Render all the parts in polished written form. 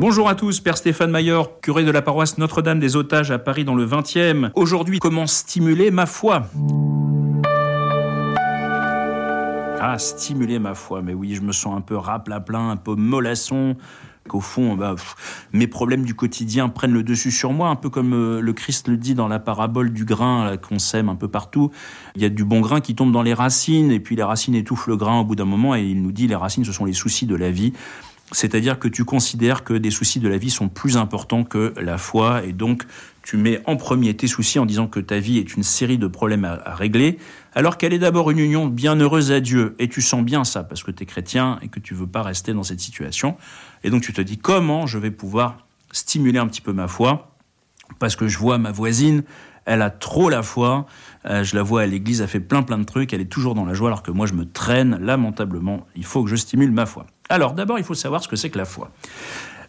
Bonjour à tous, Père Stéphane Mayor, curé de la paroisse Notre-Dame des Otages à Paris dans le 20e. Aujourd'hui, comment stimuler ma foi ? Ah, stimuler ma foi, mais oui, je me sens un peu raplaplein, un peu mollasson, qu'au fond, mes problèmes du quotidien prennent le dessus sur moi, un peu comme le Christ le dit dans la parabole du grain là, qu'on sème un peu partout. Il y a du bon grain qui tombe dans les racines, et puis les racines étouffent le grain au bout d'un moment, et il nous dit les racines, ce sont les soucis de la vie. C'est-à-dire que tu considères que des soucis de la vie sont plus importants que la foi, et donc tu mets en premier tes soucis en disant que ta vie est une série de problèmes à régler, alors qu'elle est d'abord une union bienheureuse à Dieu. Et tu sens bien ça, parce que tu es chrétien et que tu veux pas rester dans cette situation. Et donc tu te dis, comment je vais pouvoir stimuler un petit peu ma foi ? Parce que je vois ma voisine, elle a trop la foi, je la vois à l'église, elle fait plein de trucs, elle est toujours dans la joie, alors que moi je me traîne lamentablement, il faut que je stimule ma foi. Alors, d'abord, il faut savoir ce que c'est que la foi.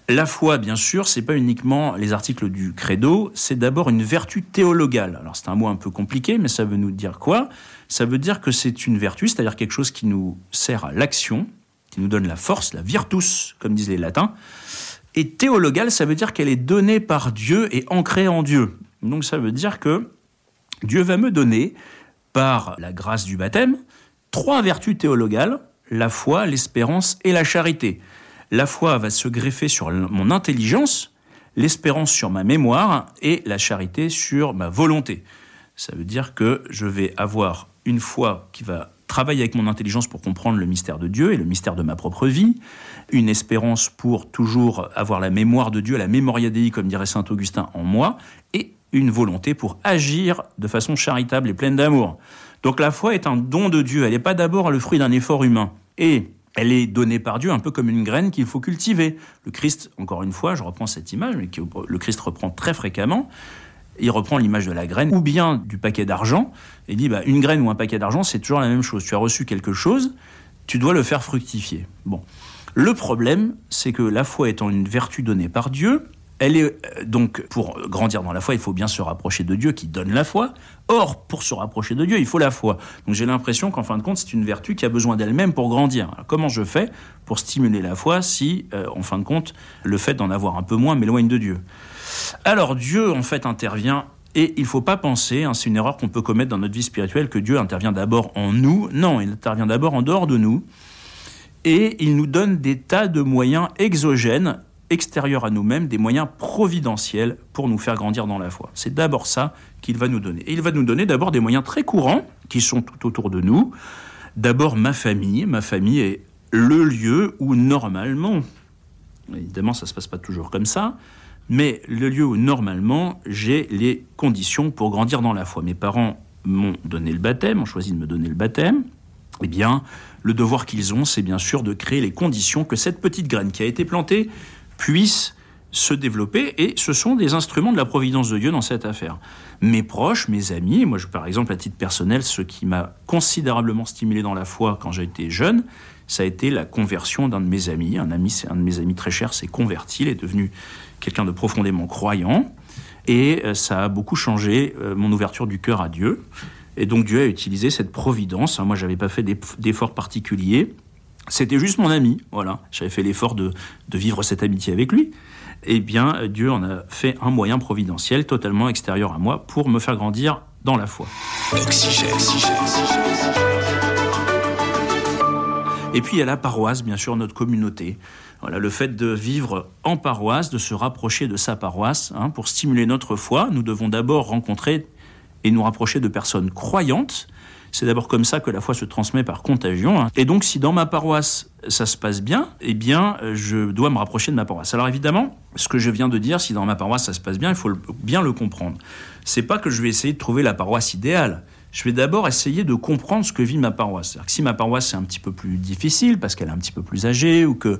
La foi, bien sûr, c'est pas uniquement les articles du Credo, c'est d'abord une vertu théologale. Alors, c'est un mot un peu compliqué, mais ça veut nous dire quoi ? Ça veut dire que c'est une vertu, c'est-à-dire quelque chose qui nous sert à l'action, qui nous donne la force, la virtus, comme disent les latins. Et théologale, ça veut dire qu'elle est donnée par Dieu et ancrée en Dieu. Donc, ça veut dire que Dieu va me donner, par la grâce du baptême, 3 vertus théologales, la foi, l'espérance et la charité. La foi va se greffer sur mon intelligence, l'espérance sur ma mémoire et la charité sur ma volonté. Ça veut dire que je vais avoir une foi qui va travailler avec mon intelligence pour comprendre le mystère de Dieu et le mystère de ma propre vie, une espérance pour toujours avoir la mémoire de Dieu, la memoria dei, comme dirait saint Augustin, en moi, et une volonté pour agir de façon charitable et pleine d'amour. Donc la foi est un don de Dieu, elle n'est pas d'abord le fruit d'un effort humain. Et elle est donnée par Dieu un peu comme une graine qu'il faut cultiver. Le Christ, encore une fois, je reprends cette image, mais que le Christ reprend très fréquemment, il reprend l'image de la graine ou bien du paquet d'argent, et dit une graine ou un paquet d'argent, c'est toujours la même chose. Tu as reçu quelque chose, tu dois le faire fructifier. Bon, le problème, c'est que la foi étant une vertu donnée par Dieu, elle est donc, pour grandir dans la foi, il faut bien se rapprocher de Dieu qui donne la foi. Or, pour se rapprocher de Dieu, il faut la foi. Donc j'ai l'impression qu'en fin de compte, c'est une vertu qui a besoin d'elle-même pour grandir. Alors, comment je fais pour stimuler la foi si, en fin de compte, le fait d'en avoir un peu moins m'éloigne de Dieu ? Alors Dieu, en fait, intervient. Et il ne faut pas penser, c'est une erreur qu'on peut commettre dans notre vie spirituelle, que Dieu intervient d'abord en nous. Non, il intervient d'abord en dehors de nous. Et il nous donne des tas de moyens exogènes, extérieurs à nous-mêmes, des moyens providentiels pour nous faire grandir dans la foi. C'est d'abord ça qu'il va nous donner. Et il va nous donner d'abord des moyens très courants qui sont tout autour de nous. D'abord ma famille. Ma famille est le lieu où normalement, évidemment ça ne se passe pas toujours comme ça, mais le lieu où normalement j'ai les conditions pour grandir dans la foi. Mes parents m'ont donné le baptême, ont choisi de me donner le baptême. Eh bien, le devoir qu'ils ont, c'est bien sûr de créer les conditions que cette petite graine qui a été plantée puissent se développer, et ce sont des instruments de la providence de Dieu dans cette affaire. Mes proches, mes amis, moi par exemple à titre personnel, ce qui m'a considérablement stimulé dans la foi quand j'étais jeune, ça a été la conversion d'un de mes amis. Un de mes amis très cher s'est converti, il est devenu quelqu'un de profondément croyant, et ça a beaucoup changé mon ouverture du cœur à Dieu. Et donc Dieu a utilisé cette providence, moi j'avais pas fait d'efforts particuliers, c'était juste mon ami, voilà. J'avais fait l'effort de vivre cette amitié avec lui. Eh bien, Dieu en a fait un moyen providentiel totalement extérieur à moi pour me faire grandir dans la foi. Et puis, il y a la paroisse, bien sûr, notre communauté. Voilà, le fait de vivre en paroisse, de se rapprocher de sa paroisse, pour stimuler notre foi, nous devons d'abord rencontrer et nous rapprocher de personnes croyantes. C'est d'abord comme ça que la foi se transmet par contagion. Et donc, si dans ma paroisse, ça se passe bien, eh bien, je dois me rapprocher de ma paroisse. Alors évidemment, ce que je viens de dire, si dans ma paroisse, ça se passe bien, il faut bien le comprendre. C'est pas que je vais essayer de trouver la paroisse idéale. Je vais d'abord essayer de comprendre ce que vit ma paroisse. C'est-à-dire que si ma paroisse est un petit peu plus difficile, parce qu'elle est un petit peu plus âgée, ou que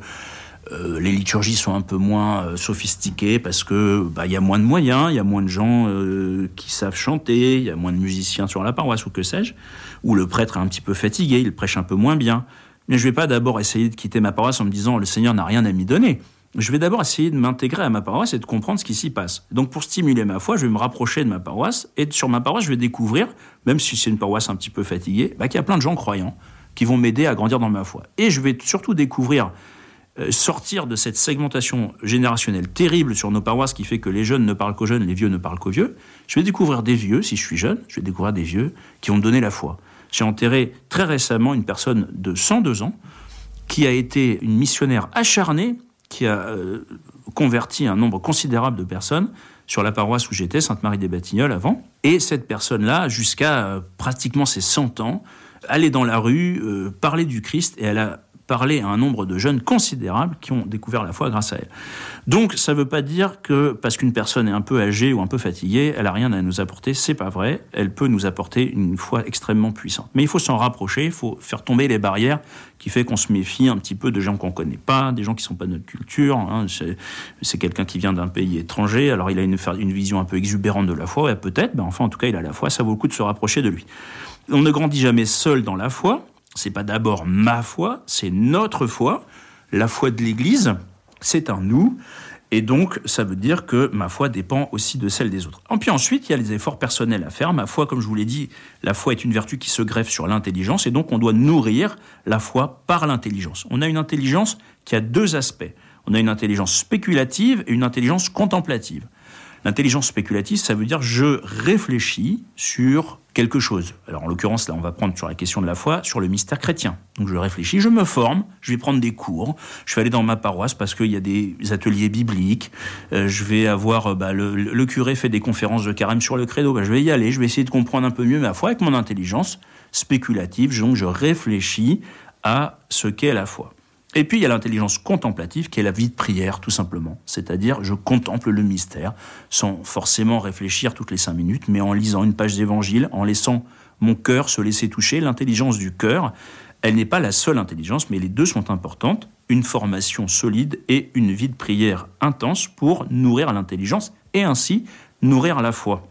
les liturgies sont un peu moins sophistiquées parce que y a moins de moyens, il y a moins de gens qui savent chanter, il y a moins de musiciens sur la paroisse ou que sais-je, ou le prêtre est un petit peu fatigué, il prêche un peu moins bien. Mais je ne vais pas d'abord essayer de quitter ma paroisse en me disant « le Seigneur n'a rien à m'y donner ». Je vais d'abord essayer de m'intégrer à ma paroisse et de comprendre ce qui s'y passe. Donc pour stimuler ma foi, je vais me rapprocher de ma paroisse et sur ma paroisse, je vais découvrir, même si c'est une paroisse un petit peu fatiguée, qu'il y a plein de gens croyants qui vont m'aider à grandir dans ma foi. Et je vais surtout découvrir sortir de cette segmentation générationnelle terrible sur nos paroisses qui fait que les jeunes ne parlent qu'aux jeunes, les vieux ne parlent qu'aux vieux. Je vais découvrir des vieux, si je suis jeune, je vais découvrir des vieux qui ont donné la foi. J'ai enterré très récemment une personne de 102 ans qui a été une missionnaire acharnée, qui a converti un nombre considérable de personnes sur la paroisse où j'étais, Sainte-Marie-des-Batignolles avant. Et cette personne-là, jusqu'à pratiquement ses 100 ans, allait dans la rue, parlait du Christ, et elle a parlé à un nombre de jeunes considérables qui ont découvert la foi grâce à elle. Donc, ça ne veut pas dire que parce qu'une personne est un peu âgée ou un peu fatiguée, elle n'a rien à nous apporter, c'est pas vrai. Elle peut nous apporter une foi extrêmement puissante. Mais il faut s'en rapprocher, il faut faire tomber les barrières qui fait qu'on se méfie un petit peu de gens qu'on ne connaît pas, des gens qui ne sont pas de notre culture. Hein. C'est quelqu'un qui vient d'un pays étranger, alors il a une vision un peu exubérante de la foi, ouais, peut-être, mais enfin, en tout cas, il a la foi, ça vaut le coup de se rapprocher de lui. On ne grandit jamais seul dans la foi. C'est pas d'abord ma foi, c'est notre foi. La foi de l'Église, c'est un nous. Et donc, ça veut dire que ma foi dépend aussi de celle des autres. Et puis ensuite, il y a les efforts personnels à faire. Ma foi, comme je vous l'ai dit, la foi est une vertu qui se greffe sur l'intelligence. Et donc, on doit nourrir la foi par l'intelligence. On a une intelligence qui a deux aspects. On a une intelligence spéculative et une intelligence contemplative. L'intelligence spéculative, ça veut dire je réfléchis sur quelque chose. Alors en l'occurrence, là, on va prendre sur la question de la foi, sur le mystère chrétien. Donc je réfléchis, je me forme, je vais prendre des cours, je vais aller dans ma paroisse parce qu'il y a des ateliers bibliques, je vais avoir, le curé fait des conférences de carême sur le Credo, je vais y aller, je vais essayer de comprendre un peu mieux ma foi avec mon intelligence spéculative, donc je réfléchis à ce qu'est la foi. Et puis, il y a l'intelligence contemplative, qui est la vie de prière, tout simplement. C'est-à-dire, je contemple le mystère, sans forcément réfléchir toutes les 5 minutes, mais en lisant une page d'évangile, en laissant mon cœur se laisser toucher. L'intelligence du cœur, elle n'est pas la seule intelligence, mais les deux sont importantes. Une formation solide et une vie de prière intense pour nourrir l'intelligence et ainsi nourrir la foi.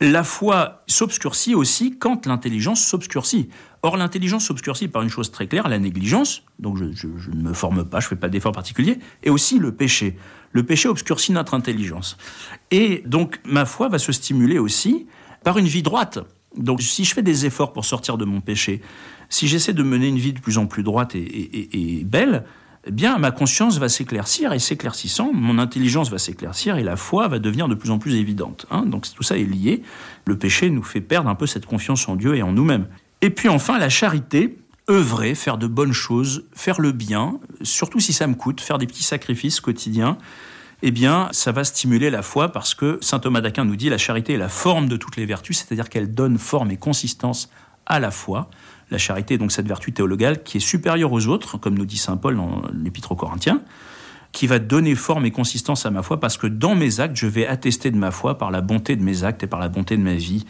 La foi s'obscurcit aussi quand l'intelligence s'obscurcit. Or, l'intelligence s'obscurcit par une chose très claire, la négligence, donc je ne me forme pas, je ne fais pas d'effort particulier, et aussi le péché. Le péché obscurcit notre intelligence. Et donc, ma foi va se stimuler aussi par une vie droite. Donc, si je fais des efforts pour sortir de mon péché, si j'essaie de mener une vie de plus en plus droite et belle, eh bien, ma conscience va s'éclaircir, et s'éclaircissant, mon intelligence va s'éclaircir, et la foi va devenir de plus en plus évidente. Hein. Donc, tout ça est lié. Le péché nous fait perdre un peu cette confiance en Dieu et en nous-mêmes. Et puis enfin, la charité, œuvrer, faire de bonnes choses, faire le bien, surtout si ça me coûte, faire des petits sacrifices quotidiens, eh bien, ça va stimuler la foi parce que saint Thomas d'Aquin nous dit « la charité est la forme de toutes les vertus », c'est-à-dire qu'elle donne forme et consistance à la foi. La charité est donc cette vertu théologale qui est supérieure aux autres, comme nous dit saint Paul dans l'Épître aux Corinthiens, qui va donner forme et consistance à ma foi, parce que dans mes actes, je vais attester de ma foi par la bonté de mes actes et par la bonté de ma vie.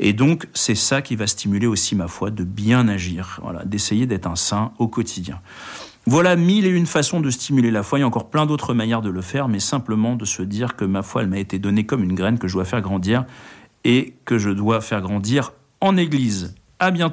Et donc, c'est ça qui va stimuler aussi ma foi, de bien agir, voilà, d'essayer d'être un saint au quotidien. Voilà 1001 façons de stimuler la foi, il y a encore plein d'autres manières de le faire, mais simplement de se dire que ma foi, elle m'a été donnée comme une graine que je dois faire grandir, et que je dois faire grandir en Église. À bientôt.